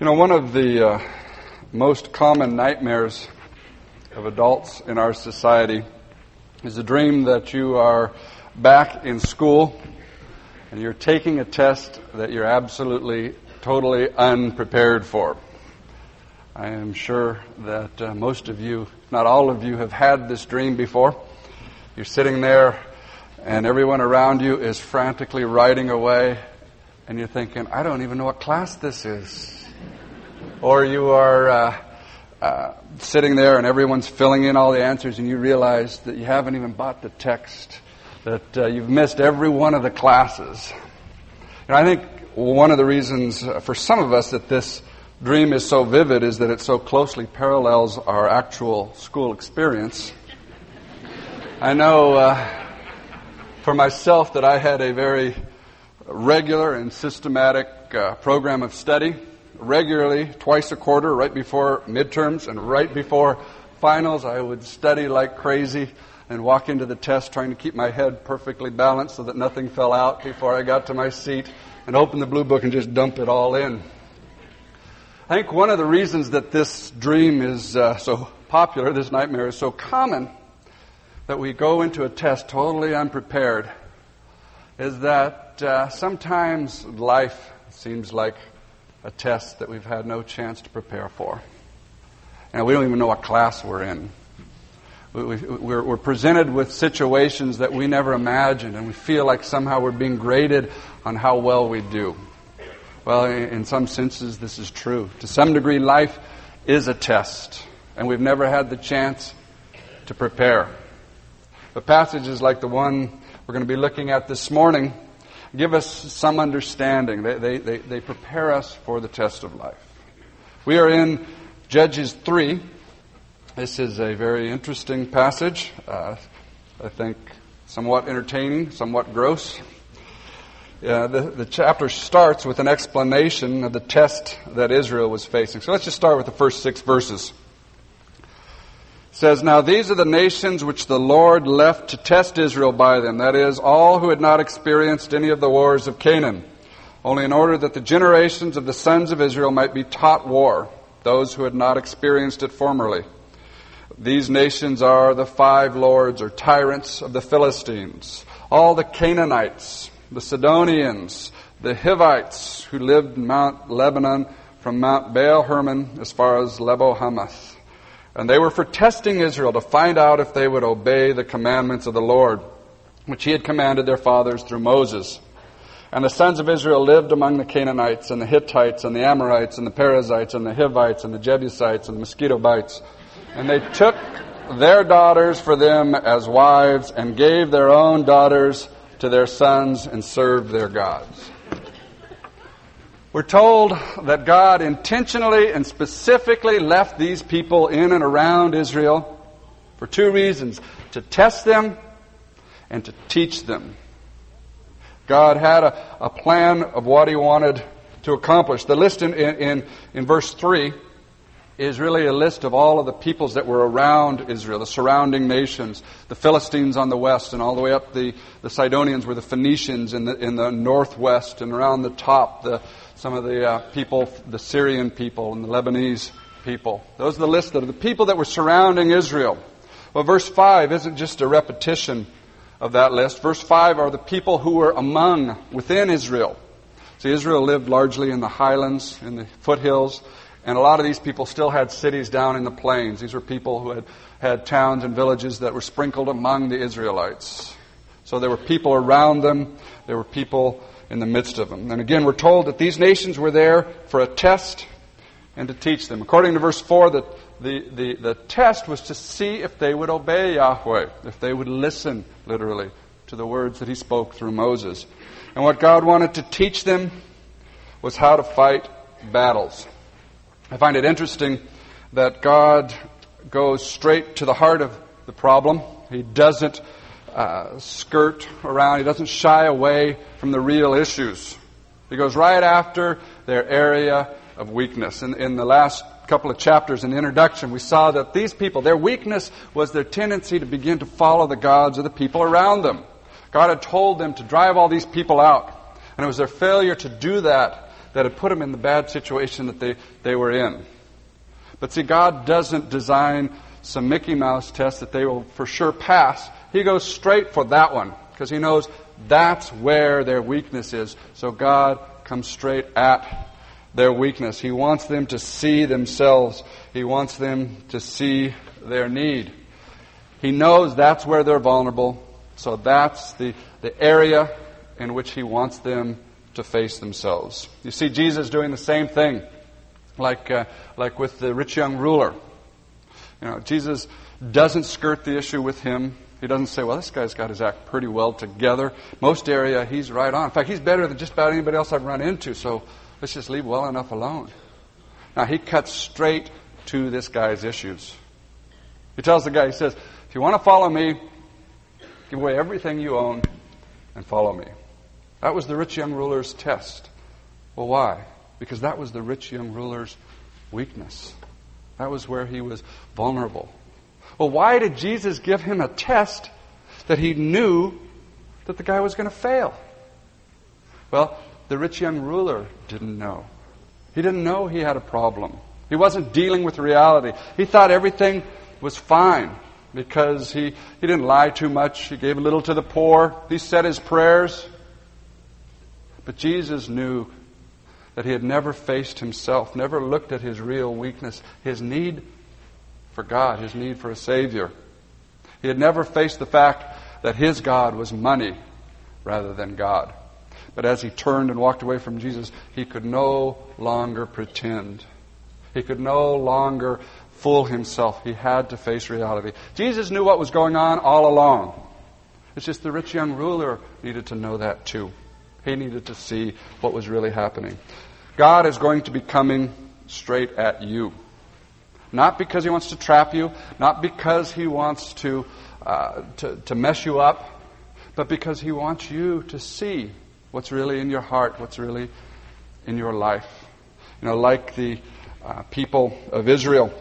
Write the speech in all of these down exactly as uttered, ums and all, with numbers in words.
You know, one of the uh, most common nightmares of adults in our society is the dream that you are back in school and you're taking a test that you're absolutely, totally unprepared for. I am sure that uh, most of you, if not all of you, have had this dream before. You're sitting there and everyone around you is frantically writing away and you're thinking, I don't even know what class this is. Or you are uh, uh, sitting there and everyone's filling in all the answers and you realize that you haven't even bought the text, that uh, you've missed every one of the classes. And I think one of the reasons for some of us that this dream is so vivid is that it so closely parallels our actual school experience. I know uh, for myself that I had a very regular and systematic uh, program of study. Regularly, twice a quarter, right before midterms and right before finals, I would study like crazy and walk into the test trying to keep my head perfectly balanced so that nothing fell out before I got to my seat and open the blue book and just dump it all in. I think one of the reasons that this dream is uh, so popular, this nightmare is so common, that we go into a test totally unprepared, is that uh, sometimes life seems like a test that we've had no chance to prepare for. And we don't even know what class we're in. We, we, we're, we're presented with situations that we never imagined, and we feel like somehow we're being graded on how well we do. Well, in some senses, this is true. To some degree, life is a test, and we've never had the chance to prepare. The passages like the one we're going to be looking at this morning give us some understanding. They, they, they, they prepare us for the test of life. We are in Judges three. This is a very interesting passage. Uh, I think somewhat entertaining, somewhat gross. Uh, the, the chapter starts with an explanation of the test that Israel was facing. So let's just start with the first six verses. Says, now these are the nations which the Lord left to test Israel by them, that is, all who had not experienced any of the wars of Canaan, only in order that the generations of the sons of Israel might be taught war, those who had not experienced it formerly. These nations are the five lords or tyrants of the Philistines, all the Canaanites, the Sidonians, the Hivites, who lived in Mount Lebanon from Mount Baal Hermon as far as Lebo Hamath. And they were for testing Israel to find out if they would obey the commandments of the Lord, which he had commanded their fathers through Moses. And the sons of Israel lived among the Canaanites and the Hittites and the Amorites and the Perizzites and the Hivites and the Jebusites and the mosquito bites. And they took their daughters for them as wives and gave their own daughters to their sons and served their gods. We're told that God intentionally and specifically left these people in and around Israel for two reasons: to test them and to teach them. God had a, a plan of what he wanted to accomplish. The list in, in, in verse three is really a list of all of the peoples that were around Israel, the surrounding nations, the Philistines on the west, and all the way up the, the Sidonians were the Phoenicians in the, in the northwest, and around the top, the Some of the uh, people, the Syrian people and the Lebanese people. Those are the list of the people that were surrounding Israel. Well, verse five isn't just a repetition of that list. Verse five are the people who were among, within Israel. See, Israel lived largely in the highlands, in the foothills, and a lot of these people still had cities down in the plains. These were people who had, had towns and villages that were sprinkled among the Israelites. So there were people around them. There were people in the midst of them. And again, we're told that these nations were there for a test and to teach them. According to verse four, the, the, the, the test was to see if they would obey Yahweh, if they would listen, literally, to the words that he spoke through Moses. And what God wanted to teach them was how to fight battles. I find it interesting that God goes straight to the heart of the problem. He doesn't Uh, skirt around. He doesn't shy away from the real issues. He goes right after their area of weakness. In, in the last couple of chapters in the introduction, we saw that these people, their weakness was their tendency to begin to follow the gods of the people around them. God had told them to drive all these people out, and it was their failure to do that that had put them in the bad situation that they, they were in. But see, God doesn't design some Mickey Mouse test that they will for sure pass. He goes straight for that one because he knows that's where their weakness is. So God comes straight at their weakness. He wants them to see themselves. He wants them to see their need. He knows that's where they're vulnerable. So that's the, the area in which he wants them to face themselves. You see Jesus doing the same thing, like uh, like with the rich young ruler. You know, Jesus doesn't skirt the issue with him. He doesn't say, well, this guy's got his act pretty well together. Most area, he's right on. In fact, he's better than just about anybody else I've run into, so let's just leave well enough alone. Now, he cuts straight to this guy's issues. He tells the guy, he says, if you want to follow me, give away everything you own and follow me. That was the rich young ruler's test. Well, why? Because that was the rich young ruler's weakness. That was where he was vulnerable. Well, why did Jesus give him a test that he knew that the guy was going to fail? Well, the rich young ruler didn't know. He didn't know he had a problem. He wasn't dealing with reality. He thought everything was fine because he, he didn't lie too much. He gave a little to the poor. He said his prayers. But Jesus knew that he had never faced himself, never looked at his real weakness, his need for God, his need for a Savior. He had never faced the fact that his God was money rather than God. But as he turned and walked away from Jesus, he could no longer pretend. He could no longer fool himself. He had to face reality. Jesus knew what was going on all along. It's just the rich young ruler needed to know that too. He needed to see what was really happening. God is going to be coming straight at you. Not because he wants to trap you, not because he wants to, uh, to to mess you up, but because he wants you to see what's really in your heart, what's really in your life. You know, like the uh, people of Israel,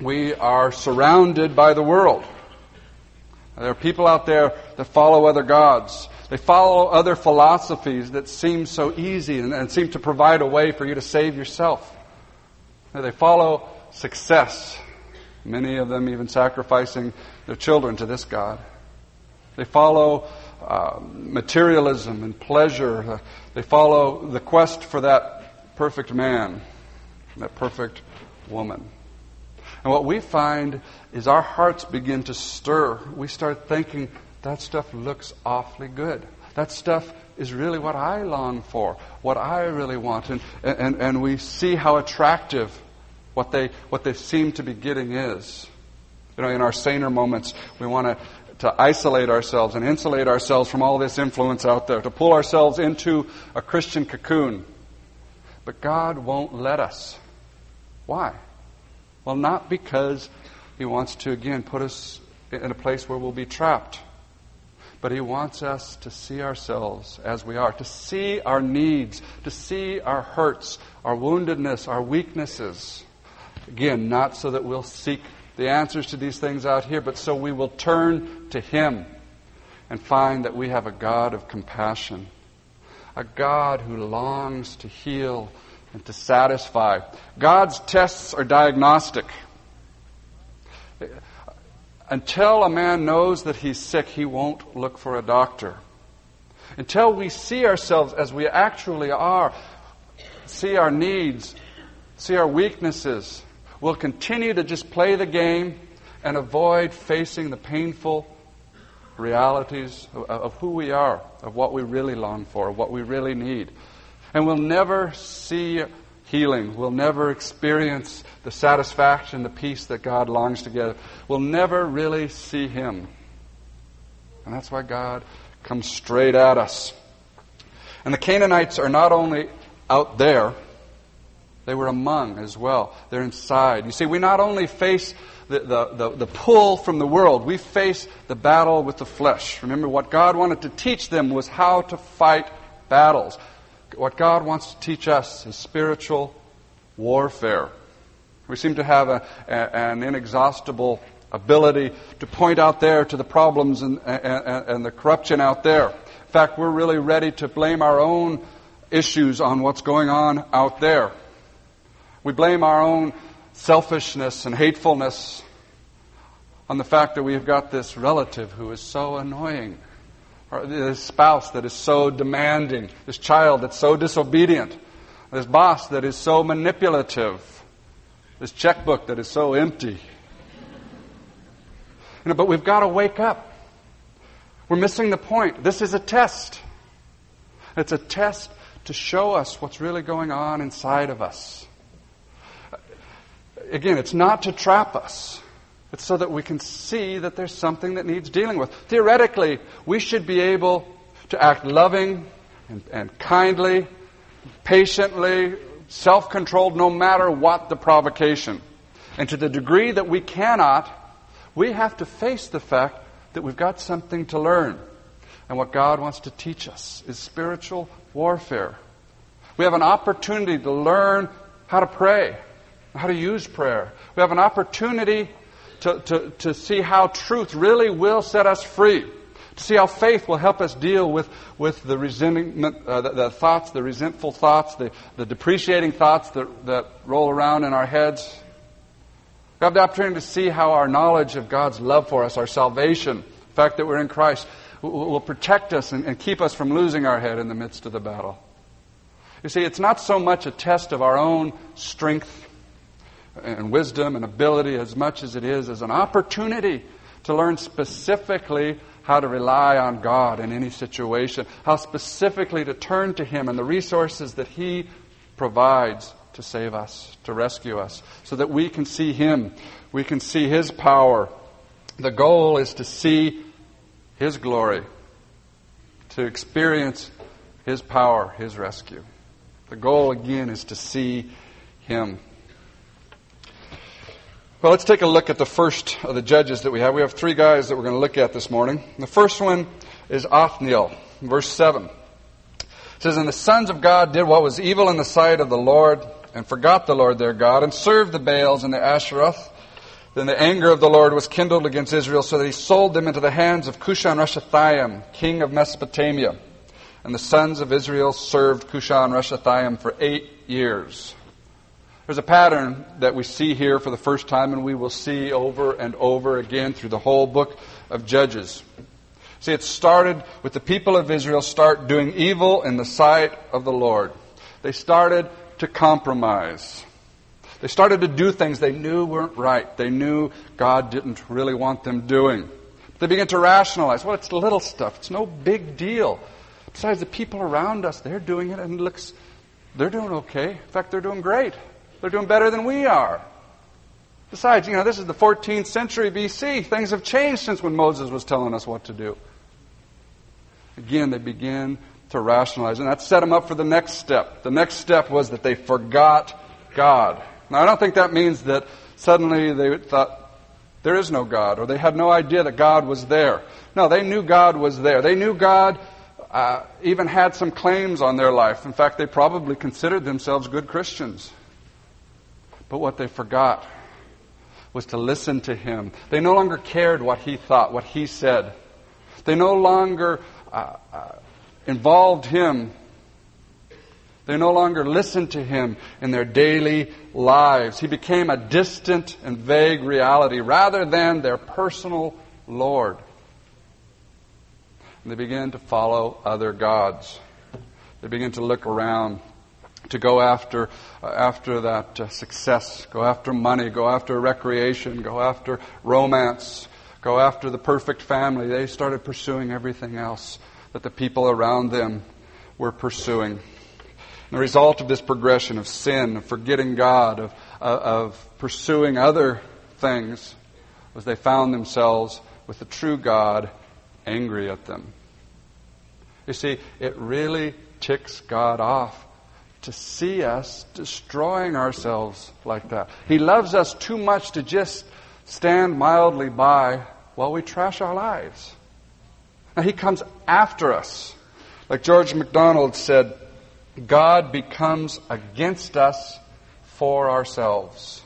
we are surrounded by the world. There are people out there that follow other gods. They follow other philosophies that seem so easy and, and seem to provide a way for you to save yourself. Now, they follow success, many of them even sacrificing their children to this god. They follow uh, materialism and pleasure. Uh, they follow the quest for that perfect man, that perfect woman. And what we find is our hearts begin to stir. We start thinking, that stuff looks awfully good. That stuff is really what I long for, what I really want. And, and, and we see how attractive what they what they seem to be getting is. You know, in our saner moments, we want to, to isolate ourselves and insulate ourselves from all this influence out there, to pull ourselves into a Christian cocoon. But God won't let us. Why? Well, not because he wants to, again, put us in a place where we'll be trapped. But he wants us to see ourselves as we are, to see our needs, to see our hurts, our woundedness, our weaknesses. Again, not so that we'll seek the answers to these things out here, but so we will turn to him and find that we have a God of compassion, a God who longs to heal and to satisfy. God's tests are diagnostic. Until a man knows that he's sick, he won't look for a doctor. Until we see ourselves as we actually are, see our needs, see our weaknesses, we'll continue to just play the game and avoid facing the painful realities of, of who we are, of what we really long for, what we really need. And we'll never see healing. We'll never experience the satisfaction, the peace that God longs to give. We'll never really see him. And that's why God comes straight at us. And the Canaanites are not only out there, they were among as well. They're inside. You see, we not only face the, the, the, the pull from the world, we face the battle with the flesh. Remember, what God wanted to teach them was how to fight battles. What God wants to teach us is spiritual warfare. We seem to have a, a, an inexhaustible ability to point out there to the problems and, and, and the corruption out there. In fact, we're really ready to blame our own issues on what's going on out there. We blame our own selfishness and hatefulness on the fact that we've got this relative who is so annoying, or this spouse that is so demanding, this child that's so disobedient, this boss that is so manipulative, this checkbook that is so empty. You know, but we've got to wake up. We're missing the point. This is a test. It's a test to show us what's really going on inside of us. Again, it's not to trap us. It's so that we can see that there's something that needs dealing with. Theoretically, we should be able to act loving and, and kindly, patiently, self-controlled, no matter what the provocation. And to the degree that we cannot, we have to face the fact that we've got something to learn. And what God wants to teach us is spiritual warfare. We have an opportunity to learn how to pray, how to use prayer. We have an opportunity to, to, to see how truth really will set us free, to see how faith will help us deal with, with the resentment, uh, the, the thoughts, the resentful thoughts, the, the depreciating thoughts that, that roll around in our heads. We have the opportunity to see how our knowledge of God's love for us, our salvation, the fact that we're in Christ, will protect us and, and keep us from losing our head in the midst of the battle. You see, it's not so much a test of our own strength and wisdom and ability as much as it is as an opportunity to learn specifically how to rely on God in any situation, how specifically to turn to Him and the resources that He provides to save us, to rescue us, so that we can see Him, we can see His power. The goal is to see His glory, to experience His power, His rescue. The goal, again, is to see Him. Well, let's take a look at the first of the judges that we have. We have three guys that we're going to look at this morning. The first one is Othniel, verse seven. It says, "And the sons of God did what was evil in the sight of the Lord, and forgot the Lord their God, and served the Baals and the Ashereth. Then the anger of the Lord was kindled against Israel, so that He sold them into the hands of Cushan-Rishathaim, king of Mesopotamia. And the sons of Israel served Cushan-Rishathaim for eight years." There's a pattern that we see here for the first time, and we will see over and over again through the whole book of Judges. See, it started with the people of Israel start doing evil in the sight of the Lord. They started to compromise. They started to do things they knew weren't right. They knew God didn't really want them doing. They began to rationalize, well, it's little stuff. It's no big deal. Besides, the people around us, they're doing it, and it looks, they're doing okay. In fact, they're doing great. They're doing better than we are. Besides, you know, this is the fourteenth century B C. Things have changed since when Moses was telling us what to do. Again, they begin to rationalize. And that set them up for the next step. The next step was that they forgot God. Now, I don't think that means that suddenly they thought there is no God, or they had no idea that God was there. No, they knew God was there. They knew God uh, even had some claims on their life. In fact, they probably considered themselves good Christians. But what they forgot was to listen to Him. They no longer cared what He thought, what He said. They no longer uh, uh, involved Him. They no longer listened to Him in their daily lives. He became a distant and vague reality rather than their personal Lord. And they began to follow other gods. They began to look around, to go after uh, after that uh, success, go after money, go after recreation, go after romance, go after the perfect family. They started pursuing everything else that the people around them were pursuing. And the result of this progression of sin, of forgetting God, of, uh, of pursuing other things, was they found themselves with the true God angry at them. You see, it really ticks God off to see us destroying ourselves like that. He loves us too much to just stand mildly by while we trash our lives. Now, He comes after us. Like George MacDonald said, God becomes against us for ourselves.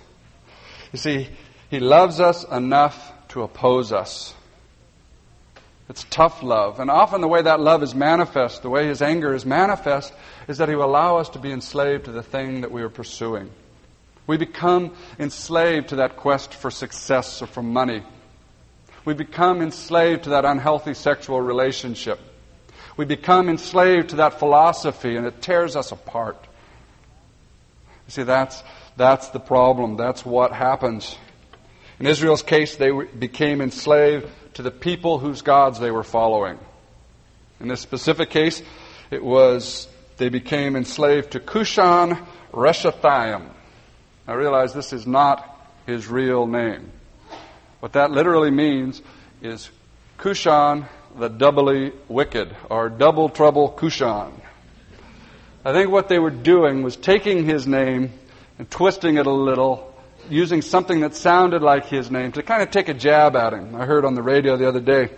You see, He loves us enough to oppose us. It's tough love. And often the way that love is manifest, the way his anger is manifest, is that he will allow us to be enslaved to the thing that we are pursuing. We become enslaved to that quest for success or for money. We become enslaved to that unhealthy sexual relationship. We become enslaved to that philosophy, and it tears us apart. You see, that's that's the problem. That's what happens. In Israel's case, they became enslaved to the people whose gods they were following. In this specific case, it was they became enslaved to Cushan-Rishathaim. Now realize this is not his real name. What that literally means is Cushan, the doubly wicked, or double trouble Cushan. I think what they were doing was taking his name and twisting it a little, using something that sounded like his name to kind of take a jab at him. I heard on the radio the other day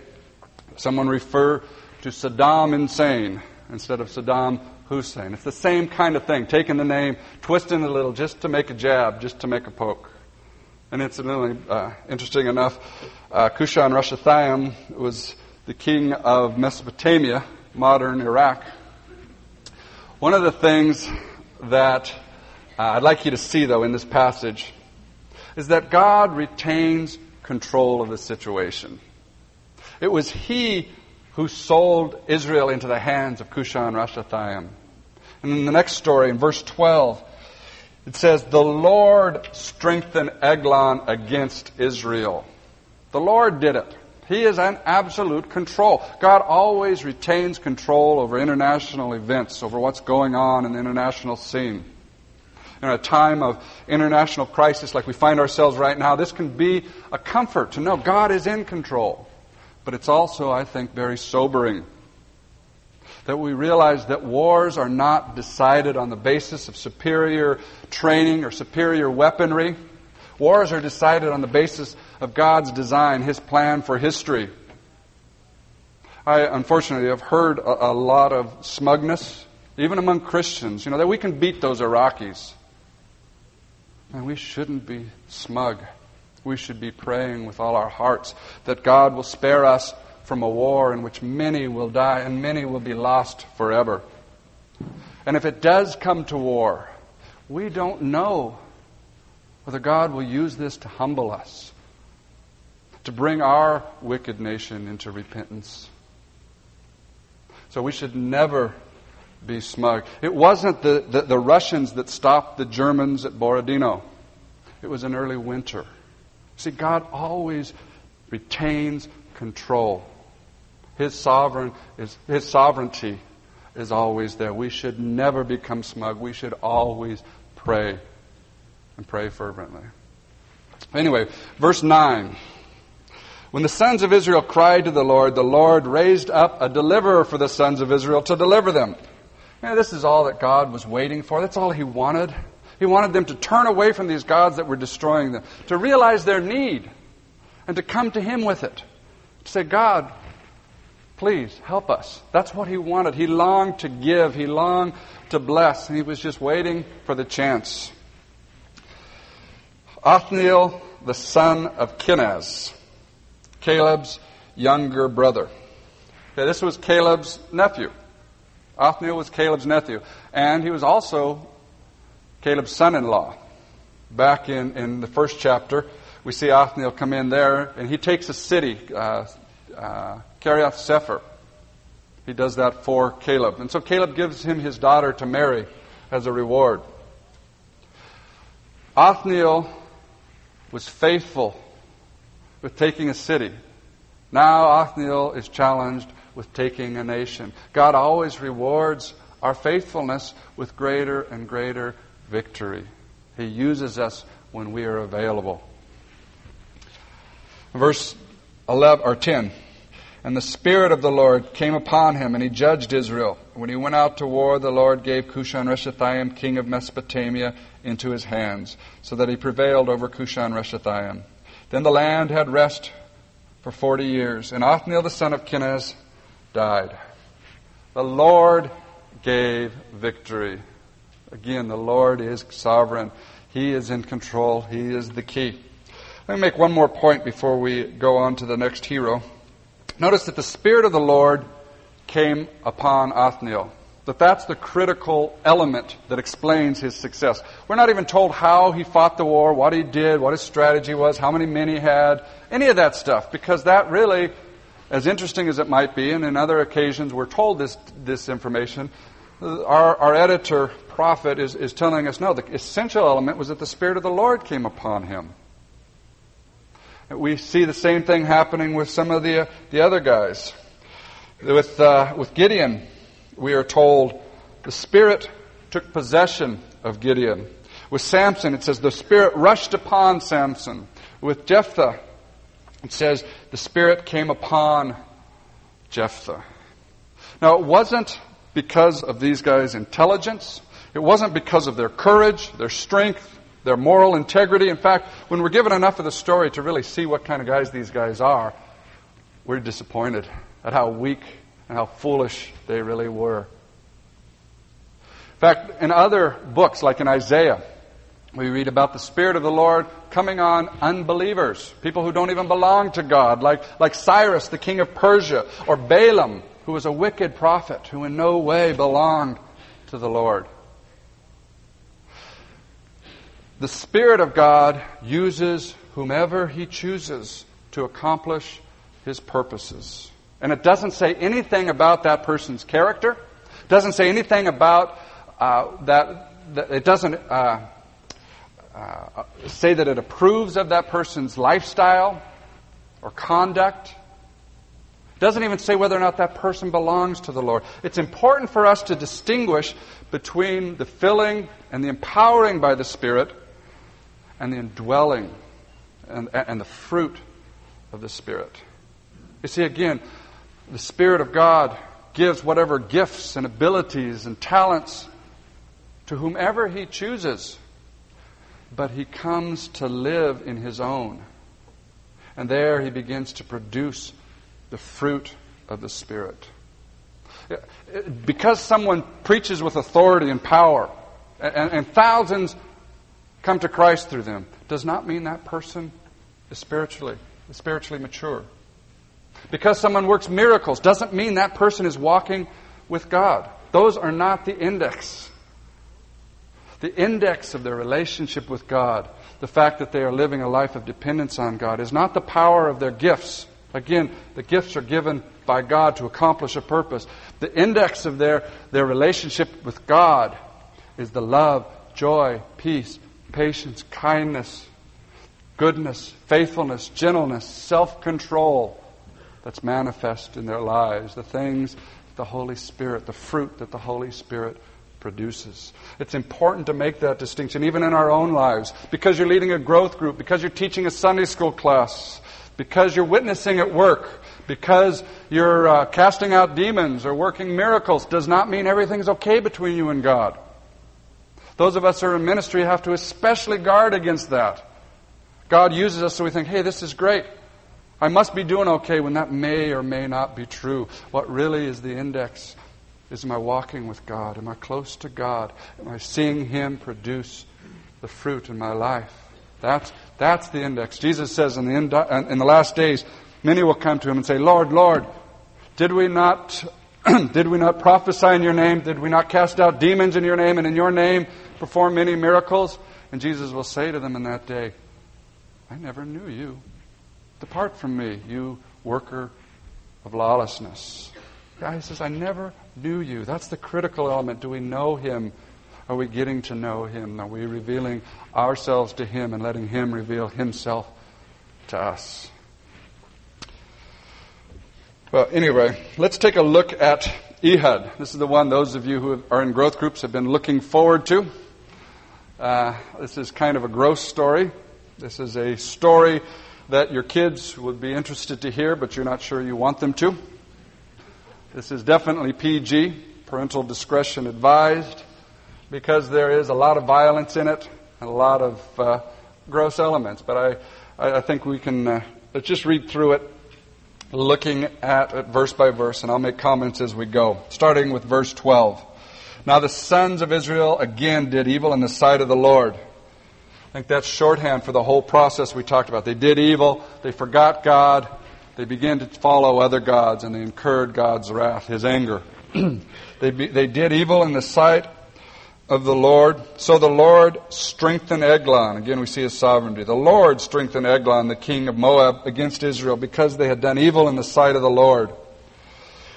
someone refer to Saddam Insane instead of Saddam Hussein. It's the same kind of thing, taking the name, twisting it a little just to make a jab, just to make a poke. And incidentally, uh, interesting enough, uh, Cushan-Rishathaim was the king of Mesopotamia, modern Iraq. One of the things that uh, I'd like you to see, though, in this passage is that God retains control of the situation. It was he who sold Israel into the hands of Cushan-Rishathaim. And in the next story, in verse twelve, it says, "The Lord strengthened Eglon against Israel." The Lord did it. He is in absolute control. God always retains control over international events, over what's going on in the international scene. In a time of international crisis like we find ourselves right now, this can be a comfort to know God is in control. But it's also, I think, very sobering that we realize that wars are not decided on the basis of superior training or superior weaponry. Wars are decided on the basis of God's design, His plan for history. I, unfortunately, have heard a, a lot of smugness, even among Christians, you know, that we can beat those Iraqis. And we shouldn't be smug. We should be praying with all our hearts that God will spare us from a war in which many will die and many will be lost forever. And if it does come to war, we don't know whether God will use this to humble us, to bring our wicked nation into repentance. So we should never be smug. It wasn't the, the, the Russians that stopped the Germans at Borodino. It was an early winter. See, God always retains control. His sovereign is His sovereignty is always there. We should never become smug. We should always pray and pray fervently. Anyway, verse nine. "When the sons of Israel cried to the Lord, the Lord raised up a deliverer for the sons of Israel to deliver them." You know, this is all that God was waiting for. That's all He wanted. He wanted them to turn away from these gods that were destroying them, to realize their need, and to come to Him with it. To say, "God, please help us." That's what He wanted. He longed to give. He longed to bless. And He was just waiting for the chance. Othniel, the son of Kenaz, Caleb's younger brother. Okay, this was Caleb's nephew. Othniel was Caleb's nephew. And he was also Caleb's son-in-law. Back in, in the first chapter, we see Othniel come in there, and he takes a city, uh, uh, Kiriath Sepher. He does that for Caleb. And so Caleb gives him his daughter to marry as a reward. Othniel was faithful with taking a city. Now Othniel is challenged with taking a nation. God always rewards our faithfulness with greater and greater victory. He uses us when we are available. Verse eleven or ten. "And the Spirit of the Lord came upon him, and he judged Israel. When he went out to war, the Lord gave Cushan-Rishathaim, king of Mesopotamia, into his hands, so that he prevailed over Cushan-Rishathaim. Then the land had rest for forty years, and Othniel the son of Kenaz died." The Lord gave victory. Again, the Lord is sovereign. He is in control. He is the key. Let me make one more point before we go on to the next hero. Notice that the Spirit of the Lord came upon Othniel. That that's the critical element that explains his success. We're not even told how he fought the war, what he did, what his strategy was, how many men he had, any of that stuff, because that really, as interesting as it might be, and in other occasions we're told this this information, our, our editor, prophet, is, is telling us, no, the essential element was that the Spirit of the Lord came upon him. We see the same thing happening with some of the uh, the other guys. With uh, with Gideon, we are told the Spirit took possession of Gideon. With Samson, it says the Spirit rushed upon Samson. With Jephthah, it says the Spirit came upon Jephthah. Now, it wasn't because of these guys' intelligence. It wasn't because of their courage, their strength, their moral integrity. In fact, when we're given enough of the story to really see what kind of guys these guys are, we're disappointed at how weak and how foolish they really were. In fact, in other books, like in Isaiah, we read about the Spirit of the Lord coming on unbelievers, people who don't even belong to God, like, like Cyrus, the king of Persia, or Balaam, who was a wicked prophet who in no way belonged to the Lord. The Spirit of God uses whomever He chooses to accomplish His purposes. And it doesn't say anything about that person's character. It doesn't say anything about uh, that, that. It doesn't uh, uh, say that it approves of that person's lifestyle or conduct. It doesn't even say whether or not that person belongs to the Lord. It's important for us to distinguish between the filling and the empowering by the Spirit and the indwelling and, and the fruit of the Spirit. You see, again, the Spirit of God gives whatever gifts and abilities and talents to whomever He chooses, but He comes to live in His own. And there He begins to produce the fruit of the Spirit. Because someone preaches with authority and power, and, and thousands come to Christ through them, does not mean that person is spiritually, is spiritually mature. Because someone works miracles doesn't mean that person is walking with God. Those are not the index. The index of their relationship with God, the fact that they are living a life of dependence on God, is not the power of their gifts. Again, the gifts are given by God to accomplish a purpose. The index of their, their relationship with God is the love, joy, peace, patience, kindness, goodness, faithfulness, gentleness, self-control that's manifest in their lives, the things that the Holy Spirit, the fruit that the Holy Spirit produces. It's important to make that distinction, even in our own lives. Because you're leading a growth group, because you're teaching a Sunday school class, because you're witnessing at work, because you're uh, casting out demons or working miracles, does not mean everything's okay between you and God. Those of us who are in ministry have to especially guard against that. God uses us so we think, hey, this is great. I must be doing okay, when that may or may not be true. What really is the index is, am I walking with God? Am I close to God? Am I seeing Him produce the fruit in my life? That's, that's the index. Jesus says in the, end, in the last days, many will come to Him and say, Lord, Lord, did we not did we not prophesy in Your name? Did we not cast out demons in Your name, and in Your name perform many miracles? And Jesus will say to them in that day, I never knew you. Depart from me, you worker of lawlessness. God says, I never knew you. That's the critical element. Do we know Him? Are we getting to know Him? Are we revealing ourselves to Him and letting Him reveal Himself to us? Well, anyway, let's take a look at Ehud. This is the one those of you who are in growth groups have been looking forward to. Uh, this is kind of a gross story. This is a story that your kids would be interested to hear, but you're not sure you want them to. This is definitely P G, parental discretion advised, because there is a lot of violence in it and a lot of uh, gross elements. But I, I think we can uh, let's just read through it, looking at it verse by verse, and I'll make comments as we go, starting with verse twelve. Now the sons of Israel again did evil in the sight of the Lord. I think that's shorthand for the whole process we talked about. They did evil, they forgot God, They began to follow other gods, and they incurred God's wrath, his anger. They be, they did evil in the sight of the Lord. So the Lord strengthened Eglon. Again, we see his sovereignty. The Lord strengthened Eglon, the king of Moab, against Israel, because they had done evil in the sight of the Lord.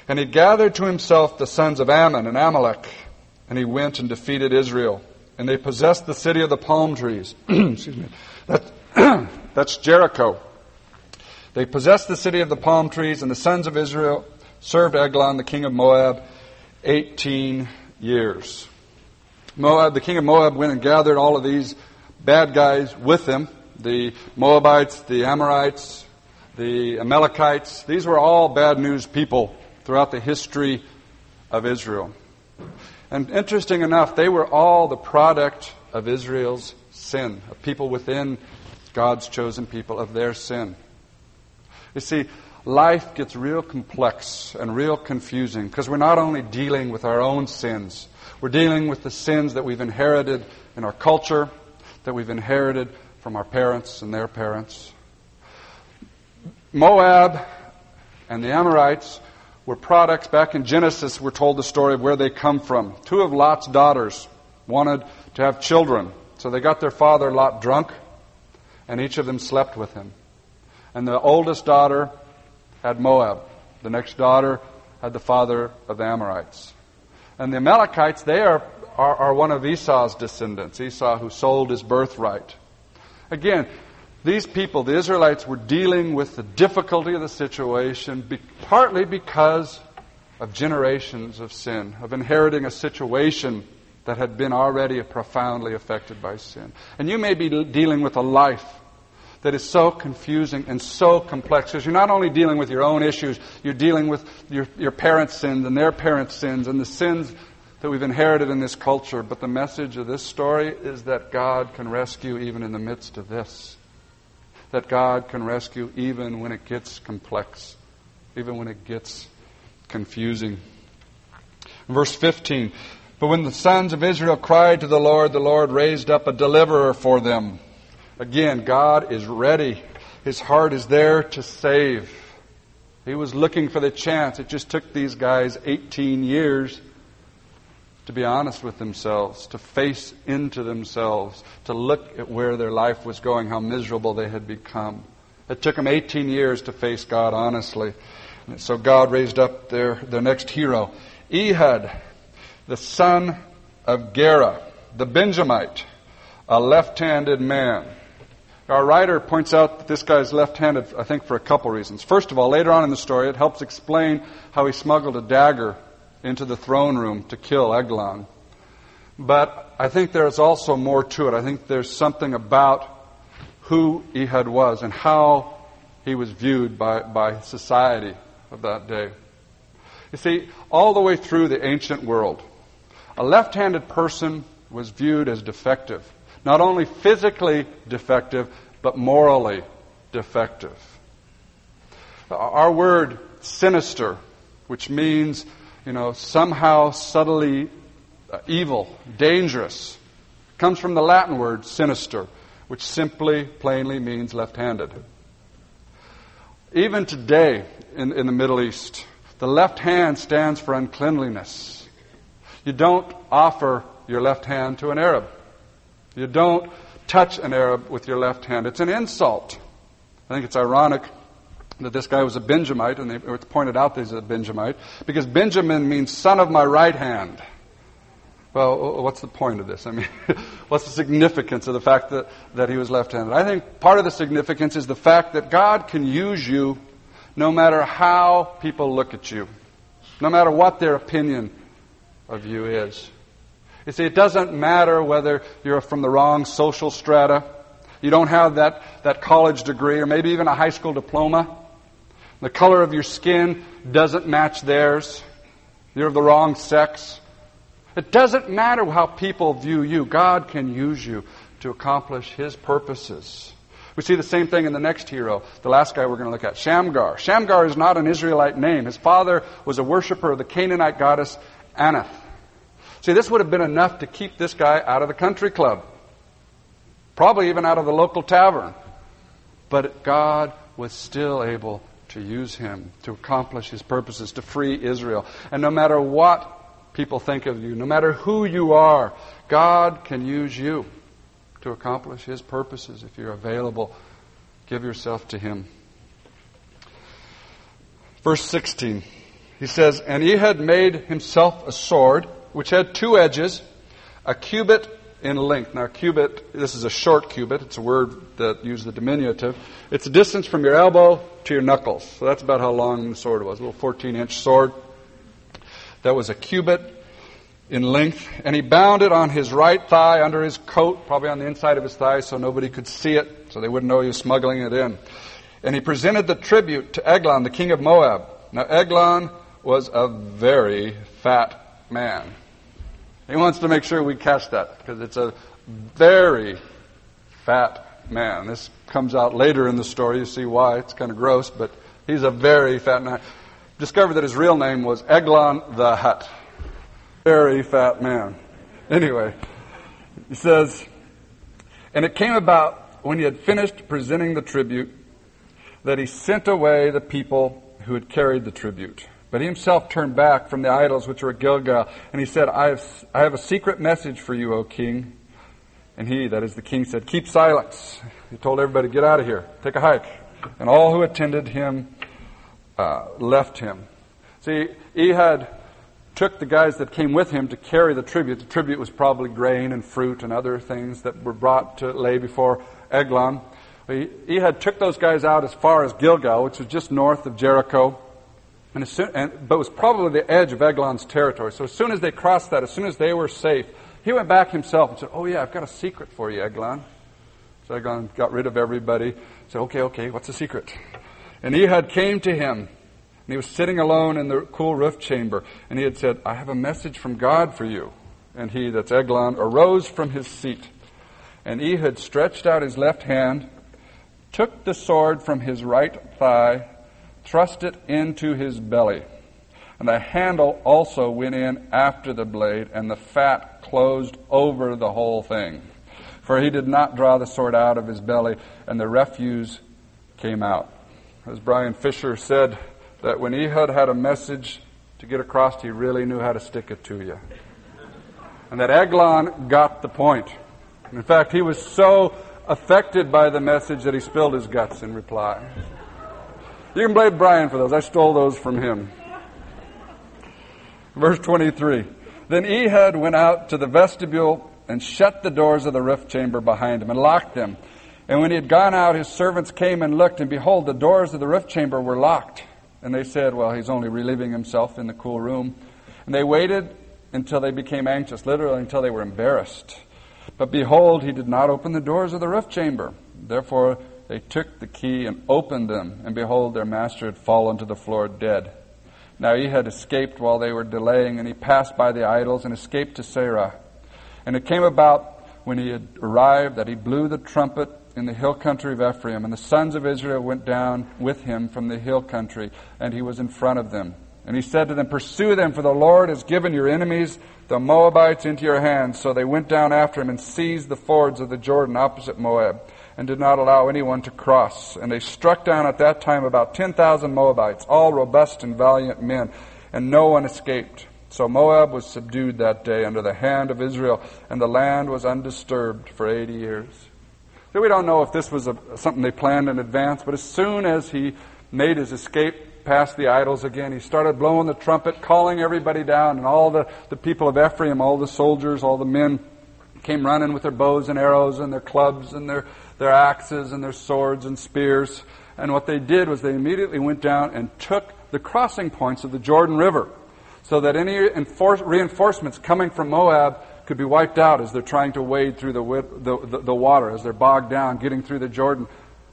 And he gathered to himself the sons of Ammon and Amalek, and he went and defeated Israel. And they possessed the city of the palm trees. Excuse me. That, that's Jericho. They possessed the city of the palm trees, and the sons of Israel served Eglon, the king of Moab, eighteen years. Moab, the king of Moab, went and gathered all of these bad guys with him. The Moabites, the Amorites, the Amalekites. These were all bad news people throughout the history of Israel. And interesting enough, they were all the product of Israel's sin, of people within God's chosen people, of their sin. You see, life gets real complex and real confusing because we're not only dealing with our own sins, we're dealing with the sins that we've inherited in our culture, that we've inherited from our parents and their parents. Moab and the Amorites were products. Back in Genesis, we're told the story of where they come from. Two of Lot's daughters wanted to have children, so they got their father Lot drunk, and each of them slept with him. And the oldest daughter had Moab. The next daughter had the father of the Amorites. And the Amalekites, they are, are, are one of Esau's descendants, Esau who sold his birthright. Again, these people, the Israelites, were dealing with the difficulty of the situation be, partly because of generations of sin, of inheriting a situation that had been already profoundly affected by sin. And you may be dealing with a life that is so confusing and so complex, because you're not only dealing with your own issues, you're dealing with your, your parents' sins and their parents' sins and the sins that we've inherited in this culture. But the message of this story is that God can rescue even in the midst of this. That God can rescue even when it gets complex, even when it gets confusing. Verse fifteen, but when the sons of Israel cried to the Lord, the Lord raised up a deliverer for them. Again, God is ready. His heart is there to save. He was looking for the chance. It just took these guys eighteen years to be honest with themselves, to face into themselves, to look at where their life was going, how miserable they had become. It took them eighteen years to face God honestly. And so God raised up their, their next hero, Ehud, the son of Gera, the Benjamite, a left-handed man. Our writer points out that this guy's left-handed, I think, for a couple reasons. First of all, later on in the story, it helps explain how he smuggled a dagger into the throne room to kill Eglon. But I think there's also more to it. I think there's something about who Ehud was and how he was viewed by, by society of that day. You see, all the way through the ancient world, a left-handed person was viewed as defective. Not only physically defective, but morally defective. Our word sinister, which means, you know, somehow subtly evil, dangerous, comes from the Latin word sinister, which simply, plainly means left-handed. Even today in, in the Middle East, the left hand stands for uncleanliness. You don't offer your left hand to an Arab. You don't touch an Arab with your left hand. It's an insult. I think it's ironic that this guy was a Benjamite, and it's pointed out that he's a Benjamite, because Benjamin means son of my right hand. Well, what's the point of this? I mean, what's the significance of the fact that, that he was left-handed? I think part of the significance is the fact that God can use you no matter how people look at you, no matter what their opinion of you is. You see, it doesn't matter whether you're from the wrong social strata, you don't have that, that college degree, or maybe even a high school diploma. The color of your skin doesn't match theirs. You're of the wrong sex. It doesn't matter how people view you. God can use you to accomplish His purposes. We see the same thing in the next hero, the last guy we're going to look at, Shamgar. Shamgar is not an Israelite name. His father was a worshiper of the Canaanite goddess Anath. See, this would have been enough to keep this guy out of the country club. Probably even out of the local tavern. But God was still able to use him, to accomplish his purposes, to free Israel. And no matter what people think of you, no matter who you are, God can use you to accomplish his purposes. If you're available, give yourself to him. Verse sixteen, he says, "And he had made himself a sword, which had two edges, a cubit in length." Now, cubit, this is a short cubit. It's a word that uses the diminutive. It's a distance from your elbow to your knuckles. So that's about how long the sword was, a little fourteen-inch sword. That was a cubit in length. "And he bound it on his right thigh under his coat," probably on the inside of his thigh, so nobody could see it, so they wouldn't know he was smuggling it in. "And he presented the tribute to Eglon, the king of Moab." Now, Eglon was a very fat man. He wants to make sure we catch that, because it's a very fat man. This comes out later in the story. You see why. It's kind of gross, but he's a very fat man. Discovered that his real name was Eglon the Hutt. Very fat man. Anyway, he says, "And it came about when he had finished presenting the tribute that he sent away the people who had carried the tribute. But he himself turned back from the idols which were at Gilgal, and he said, I have, I have a secret message for you, O king. And he," that is the king, "said, Keep silence." He told everybody, "Get out of here. Take a hike." And all who attended him uh, left him. See, Ehud took the guys that came with him to carry the tribute. The tribute was probably grain and fruit and other things that were brought to lay before Eglon. Ehud took those guys out as far as Gilgal, which was just north of Jericho. And as soon, and, but it was probably the edge of Eglon's territory. So as soon as they crossed that, as soon as they were safe, he went back himself and said, "Oh, yeah, I've got a secret for you, Eglon." So Eglon got rid of everybody. Said, okay, okay, what's the secret? "And Ehud came to him, and he was sitting alone in the cool roof chamber. And he had said, I have a message from God for you. And he," that's Eglon, "arose from his seat. And Ehud stretched out his left hand, took the sword from his right thigh, thrust it into his belly. And the handle also went in after the blade, and the fat closed over the whole thing. For he did not draw the sword out of his belly, and the refuse came out." As Brian Fisher said, that when Ehud had a message to get across, he really knew how to stick it to you. And that Eglon got the point. And in fact, he was so affected by the message that he spilled his guts in reply. You can blame Brian for those. I stole those from him. Verse twenty-three. "Then Ehud went out to the vestibule and shut the doors of the roof chamber behind him and locked them. And when he had gone out, his servants came and looked, and behold, the doors of the roof chamber were locked. And they said, Well, he's only relieving himself in the cool room. And they waited until they became anxious, literally until they were embarrassed. But behold, he did not open the doors of the roof chamber. Therefore, they took the key and opened them, and behold, their master had fallen to the floor dead. Now Ehud escaped while they were delaying, and he passed by the idols and escaped to Sarah. And it came about when he had arrived that he blew the trumpet in the hill country of Ephraim, and the sons of Israel went down with him from the hill country, and he was in front of them. And he said to them, Pursue them, for the Lord has given your enemies, the Moabites, into your hands. So they went down after him and seized the fords of the Jordan opposite Moab, and did not allow anyone to cross. And they struck down at that time about ten thousand Moabites, all robust and valiant men, and no one escaped. So Moab was subdued that day under the hand of Israel, and the land was undisturbed for eighty years." So we don't know if this was a, something they planned in advance, but as soon as he made his escape past the idols again, he started blowing the trumpet, calling everybody down, and all the, the people of Ephraim, all the soldiers, all the men, came running with their bows and arrows and their clubs and their their axes and their swords and spears. And what they did was they immediately went down and took the crossing points of the Jordan River so that any enforce, reinforcements coming from Moab could be wiped out as they're trying to wade through the, the, the, the water, as they're bogged down, getting through the Jordan.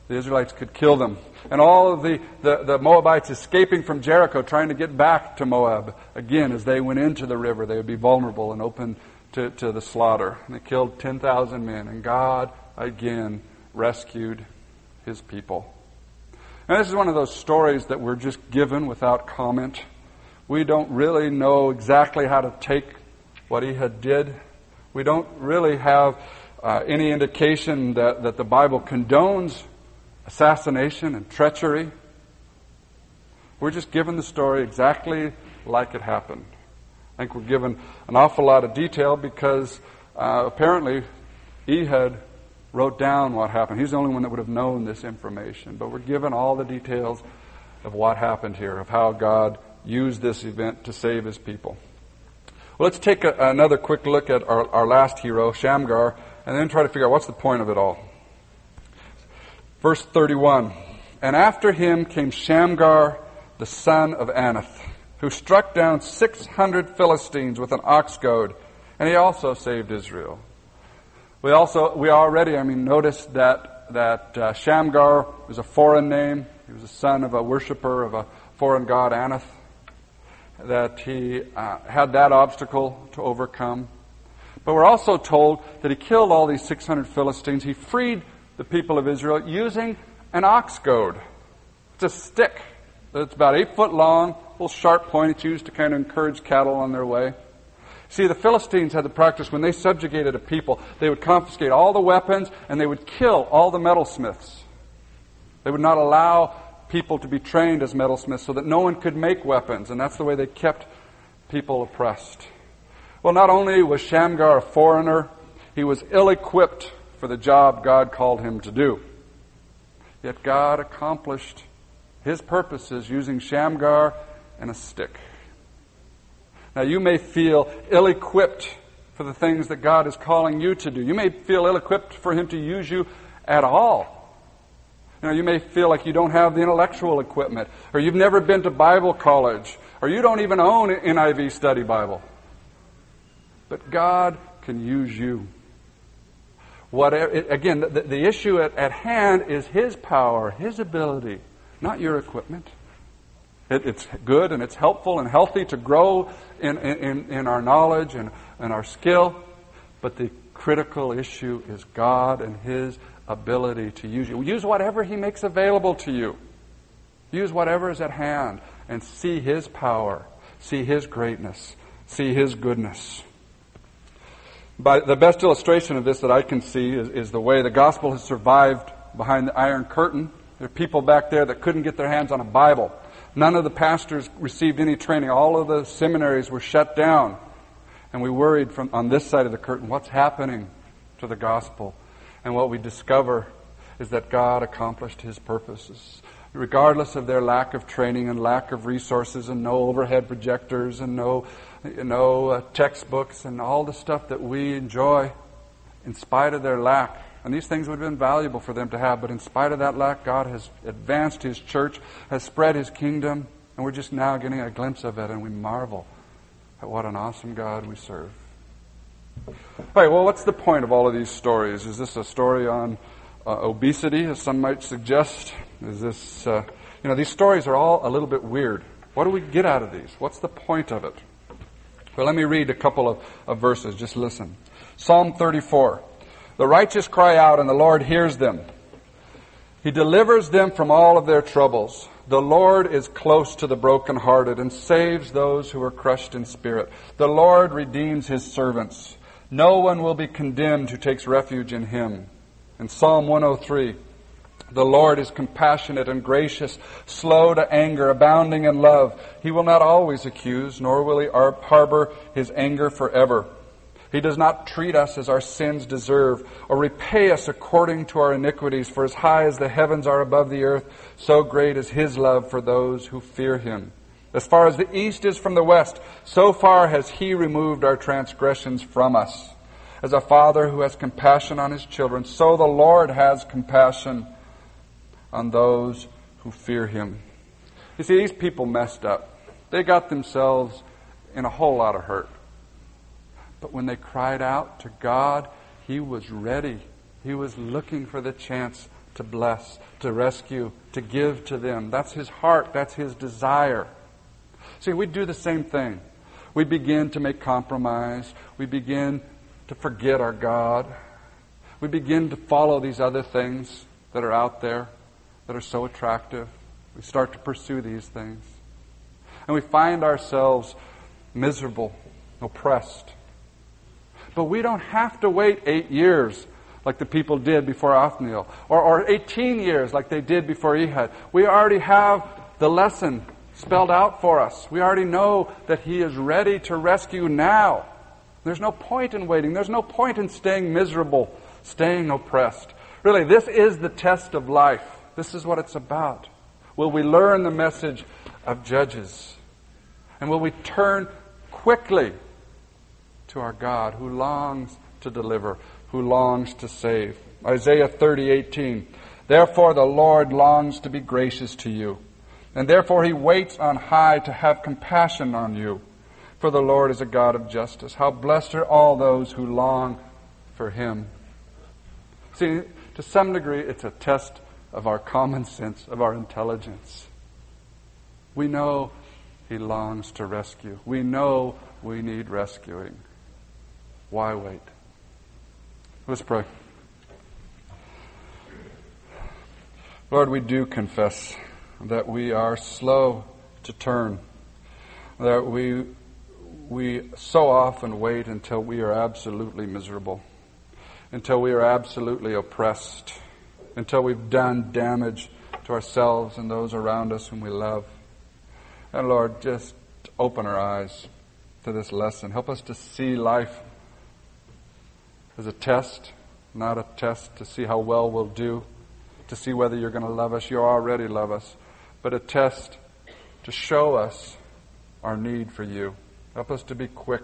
The Israelites could kill them. And all of the, the, the Moabites escaping from Jericho, trying to get back to Moab. Again, as they went into the river, they would be vulnerable and open to, to the slaughter. And they killed ten thousand men. And God, again, rescued his people. And this is one of those stories that we're just given without comment. We don't really know exactly how to take what Ehud did. We don't really have uh, any indication that, that the Bible condones assassination and treachery. We're just given the story exactly like it happened. I think we're given an awful lot of detail because uh, apparently Ehud wrote down what happened. He's the only one that would have known this information. But we're given all the details of what happened here, of how God used this event to save his people. Well, let's take a, another quick look at our, our last hero, Shamgar, and then try to figure out what's the point of it all. Verse thirty-one, and after him came Shamgar, the son of Anath, who struck down six hundred Philistines with an ox goad, and he also saved Israel. We also, we already, I mean, noticed that, that uh, Shamgar was a foreign name. He was a son of a worshiper of a foreign god, Anath, that he uh, had that obstacle to overcome. But we're also told that he killed all these six hundred Philistines. He freed the people of Israel using an ox goad. It's a stick that's about eight foot long, a little sharp point. It's used to kind of encourage cattle on their way. See, the Philistines had the practice when they subjugated a people, they would confiscate all the weapons and they would kill all the metalsmiths. They would not allow people to be trained as metalsmiths so that no one could make weapons, and that's the way they kept people oppressed. Well, not only was Shamgar a foreigner, he was ill-equipped for the job God called him to do. Yet God accomplished his purposes using Shamgar and a stick. Now, you may feel ill-equipped for the things that God is calling you to do. You may feel ill-equipped for him to use you at all. You know, you may feel like you don't have the intellectual equipment, or you've never been to Bible college, or you don't even own an N I V study Bible. But God can use you. Whatever, it, again, the, the issue at, at hand is his power, his ability, not your equipment. It, it's good and it's helpful and healthy to grow in, in, in our knowledge and, and our skill, but the critical issue is God and his ability to use you. Use whatever he makes available to you. Use whatever is at hand and see his power, see his greatness, see his goodness. But the best illustration of this that I can see is, is the way the gospel has survived behind the Iron Curtain. There are people back there that couldn't get their hands on a Bible. None of the pastors received any training. All of the seminaries were shut down. And we worried from on this side of the curtain, what's happening to the gospel? And what we discover is that God accomplished his purposes, regardless of their lack of training and lack of resources and no overhead projectors and no, you know, uh, textbooks and all the stuff that we enjoy, in spite of their lack. And these things would have been valuable for them to have, but in spite of that lack, God has advanced his church, has spread his kingdom, and we're just now getting a glimpse of it, and we marvel at what an awesome God we serve. All right, well, what's the point of all of these stories? Is this a story on uh, obesity, as some might suggest? Is this, uh, you know, these stories are all a little bit weird. What do we get out of these? What's the point of it? Well, let me read a couple of, of verses. Just listen. Psalm thirty-four. The righteous cry out, and the Lord hears them. He delivers them from all of their troubles. The Lord is close to the brokenhearted and saves those who are crushed in spirit. The Lord redeems his servants. No one will be condemned who takes refuge in him. In Psalm one oh three, the Lord is compassionate and gracious, slow to anger, abounding in love. He will not always accuse, nor will he harbor his anger forever. He does not treat us as our sins deserve, or repay us according to our iniquities. For as high as the heavens are above the earth, so great is his love for those who fear him. As far as the east is from the west, so far has he removed our transgressions from us. As a father who has compassion on his children, so the Lord has compassion on those who fear him. You see, these people messed up. They got themselves in a whole lot of hurt. But when they cried out to God, he was ready. He was looking for the chance to bless, to rescue, to give to them. That's his heart. That's his desire. See, we do the same thing. We begin to make compromise. We begin to forget our God. We begin to follow these other things that are out there, that are so attractive. We start to pursue these things. And we find ourselves miserable, oppressed. But we don't have to wait eight years like the people did before Othniel, or, or eighteen years like they did before Ehud. We already have the lesson spelled out for us. We already know that he is ready to rescue now. There's no point in waiting. There's no point in staying miserable, staying oppressed. Really, this is the test of life. This is what it's about. Will we learn the message of Judges? And will we turn quickly to our God who longs to deliver, who longs to save? Isaiah thirty eighteen. Therefore the Lord longs to be gracious to you, and therefore he waits on high to have compassion on you. For the Lord is a God of justice. How blessed are all those who long for him. See, to some degree, it's a test of our common sense, of our intelligence. We know he longs to rescue. We know we need rescuing. Why wait? Let's pray. Lord, we do confess that we are slow to turn, that we we so often wait until we are absolutely miserable, until we are absolutely oppressed, until we've done damage to ourselves and those around us whom we love. And Lord, just open our eyes to this lesson. Help us to see life as a test, not a test to see how well we'll do, to see whether you're going to love us. You already love us, but a test to show us our need for you. Help us to be quick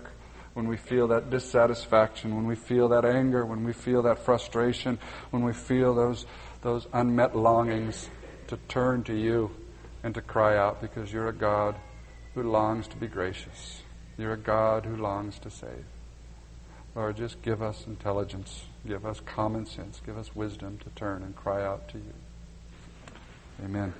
when we feel that dissatisfaction, when we feel that anger, when we feel that frustration, when we feel those those unmet longings, to turn to you and to cry out, because you're a God who longs to be gracious. You're a God who longs to save. Lord, just give us intelligence. Give us common sense. Give us wisdom to turn and cry out to you. Amen.